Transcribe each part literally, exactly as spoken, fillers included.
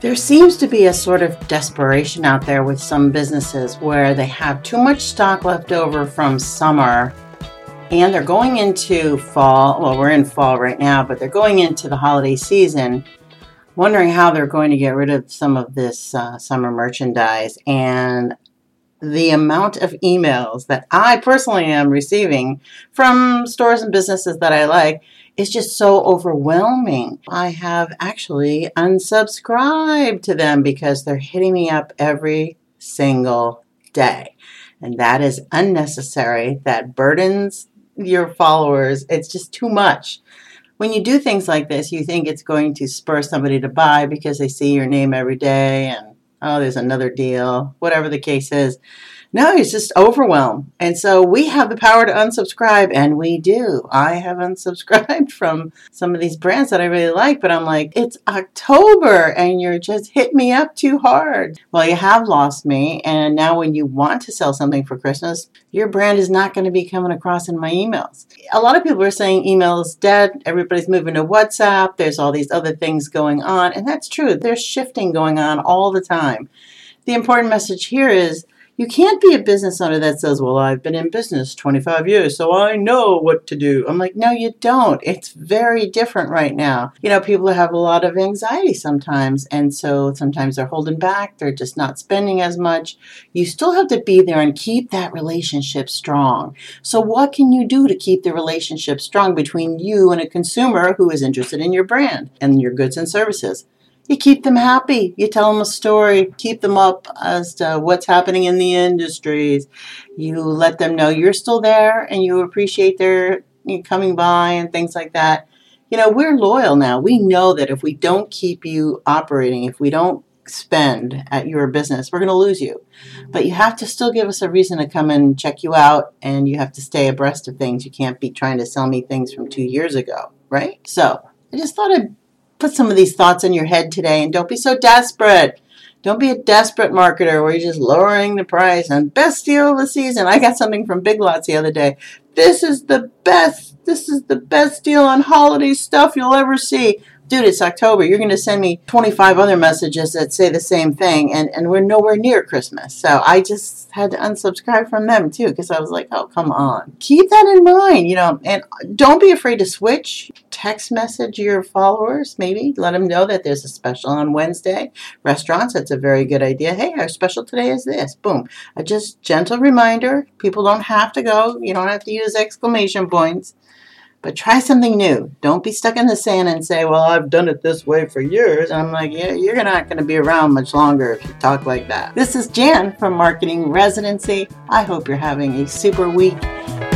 There seems to be a sort of desperation out there with some businesses where they have too much stock left over from summer and they're going into fall. Well, we're in fall right now, but they're going into the holiday season wondering how they're going to get rid of some of this uh, summer merchandise. And the amount of emails that I personally am receiving from stores and businesses that I like is just so overwhelming. I have actually unsubscribed to them because they're hitting me up every single day. And that is unnecessary. That burdens your followers. It's just too much. When you do things like this, you think it's going to spur somebody to buy because they see your name every day and, oh, there's another deal, whatever the case is. No, it's just overwhelmed. And so we have the power to unsubscribe, and we do. I have unsubscribed from some of these brands that I really like, but I'm like, it's October, and you're just hitting me up too hard. Well, you have lost me, and now when you want to sell something for Christmas, your brand is not going to be coming across in my emails. A lot of people are saying email is dead. Everybody's moving to WhatsApp. There's all these other things going on, and that's true. There's shifting going on all the time. The important message here is, you can't be a business owner that says, well, I've been in business twenty-five years, so I know what to do. I'm like, no, you don't. It's very different right now. You know, people have a lot of anxiety sometimes, and so sometimes they're holding back. They're just not spending as much. You still have to be there and keep that relationship strong. So what can you do to keep the relationship strong between you and a consumer who is interested in your brand and your goods and services? You keep them happy. You tell them a story. Keep them up as to what's happening in the industries. You let them know you're still there and you appreciate their you coming by and things like that. You know, we're loyal now. We know that if we don't keep you operating, if we don't spend at your business, we're going to lose you. But you have to still give us a reason to come and check you out, and you have to stay abreast of things. You can't be trying to sell me things from two years ago, right? So I just thought I'd put some of these thoughts in your head today, and don't be so desperate. Don't be a desperate marketer where you're just lowering the price and best deal of the season. I got something from Big Lots the other day. This is the best. This is the best deal on holiday stuff you'll ever see. Dude, it's October. You're going to send me twenty-five other messages that say the same thing, and, and we're nowhere near Christmas. So I just had to unsubscribe from them, too, because I was like, oh, come on. Keep that in mind, you know, and don't be afraid to switch. Text message your followers, maybe. Let them know that there's a special on Wednesday. Restaurants, that's a very good idea. Hey, our special today is this. Boom. A just gentle reminder. People don't have to go. You don't have to use exclamation points. But try something new. Don't be stuck in the sand and say, well, I've done it this way for years. And I'm like, yeah, you're not going to be around much longer if you talk like that. This is Jan from Marketing Residency. I hope you're having a super week.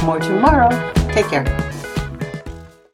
More tomorrow. Take care.